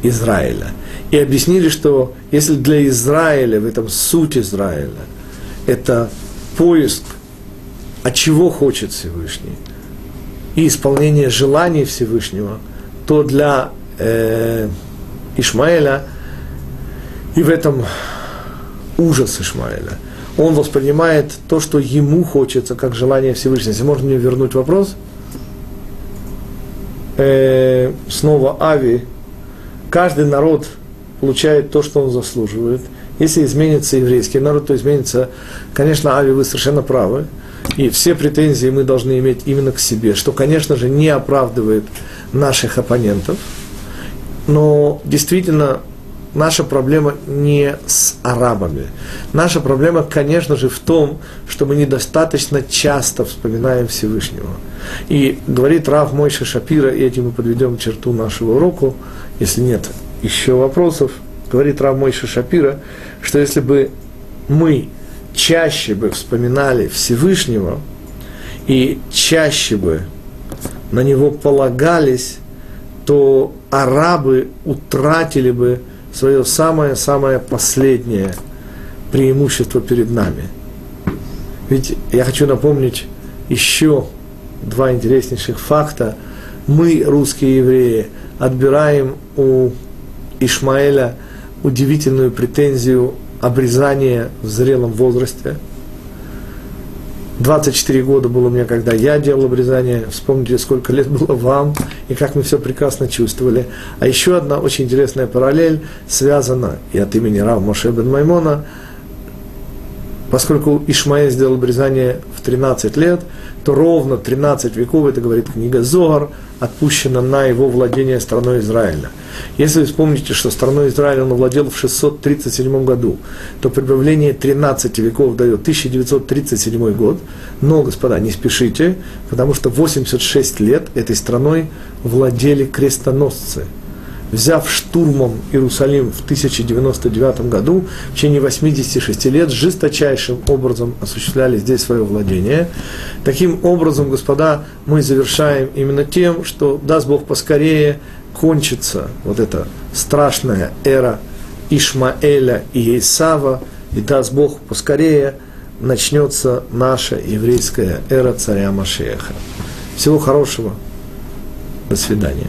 Израиля. И объяснили, что если для Израиля, в этом суть Израиля, это поиск, а чего хочет Всевышний, и исполнение желаний Всевышнего, то для э, Ишмаэля, и в этом ужас Ишмаэля, он воспринимает то, что ему хочется, как желание Всевышнего. Если можно мне вернуть вопрос? Э, снова Ави. Каждый народ получает то, что он заслуживает. Если изменится еврейский народ, то изменится, конечно, Ави, вы совершенно правы. И все претензии мы должны иметь именно к себе, что, конечно же, не оправдывает наших оппонентов. Но действительно, наша проблема не с арабами. Наша проблема, конечно же, в том, что мы недостаточно часто вспоминаем Всевышнего. И говорит Рав Моше Шапира, и этим мы подведем черту нашего уроку, если нет еще вопросов, говорит Рав Моше Шапира, что если бы мы чаще бы вспоминали Всевышнего и чаще бы на него полагались, то арабы утратили бы свое самое-самое последнее преимущество перед нами. Ведь я хочу напомнить еще два интереснейших факта. Мы, русские евреи, отбираем у Ишмаэля удивительную претензию обрезание в зрелом возрасте. двадцать четыре года было мне, когда я делал обрезание. Вспомните, сколько лет было вам, и как мы все прекрасно чувствовали. А еще одна очень интересная параллель связана, и от имени Рав Моше бен Маймона, поскольку Ишмаэль сделал обрезание в тринадцать лет, то ровно тринадцать веков, это говорит книга Зогар, отпущена на его владение страной Израиля. Если вы вспомните, что страной Израиля он владел в шестьсот тридцать седьмом году, то прибавление тринадцать веков дает тысяча девятьсот тридцать седьмой год. Но, господа, не спешите, потому что восемьдесят шесть лет этой страной владели крестоносцы. Взяв штурмом Иерусалим в тысяча девяносто девятом году, в течение восемьдесят шесть лет жесточайшим образом осуществляли здесь свое владение. Таким образом, господа, мы завершаем именно тем, что, даст Бог, поскорее кончится вот эта страшная эра Ишмаэля и Эйсава, и, даст Бог, поскорее начнется наша еврейская эра царя Машиха. Всего хорошего. До свидания.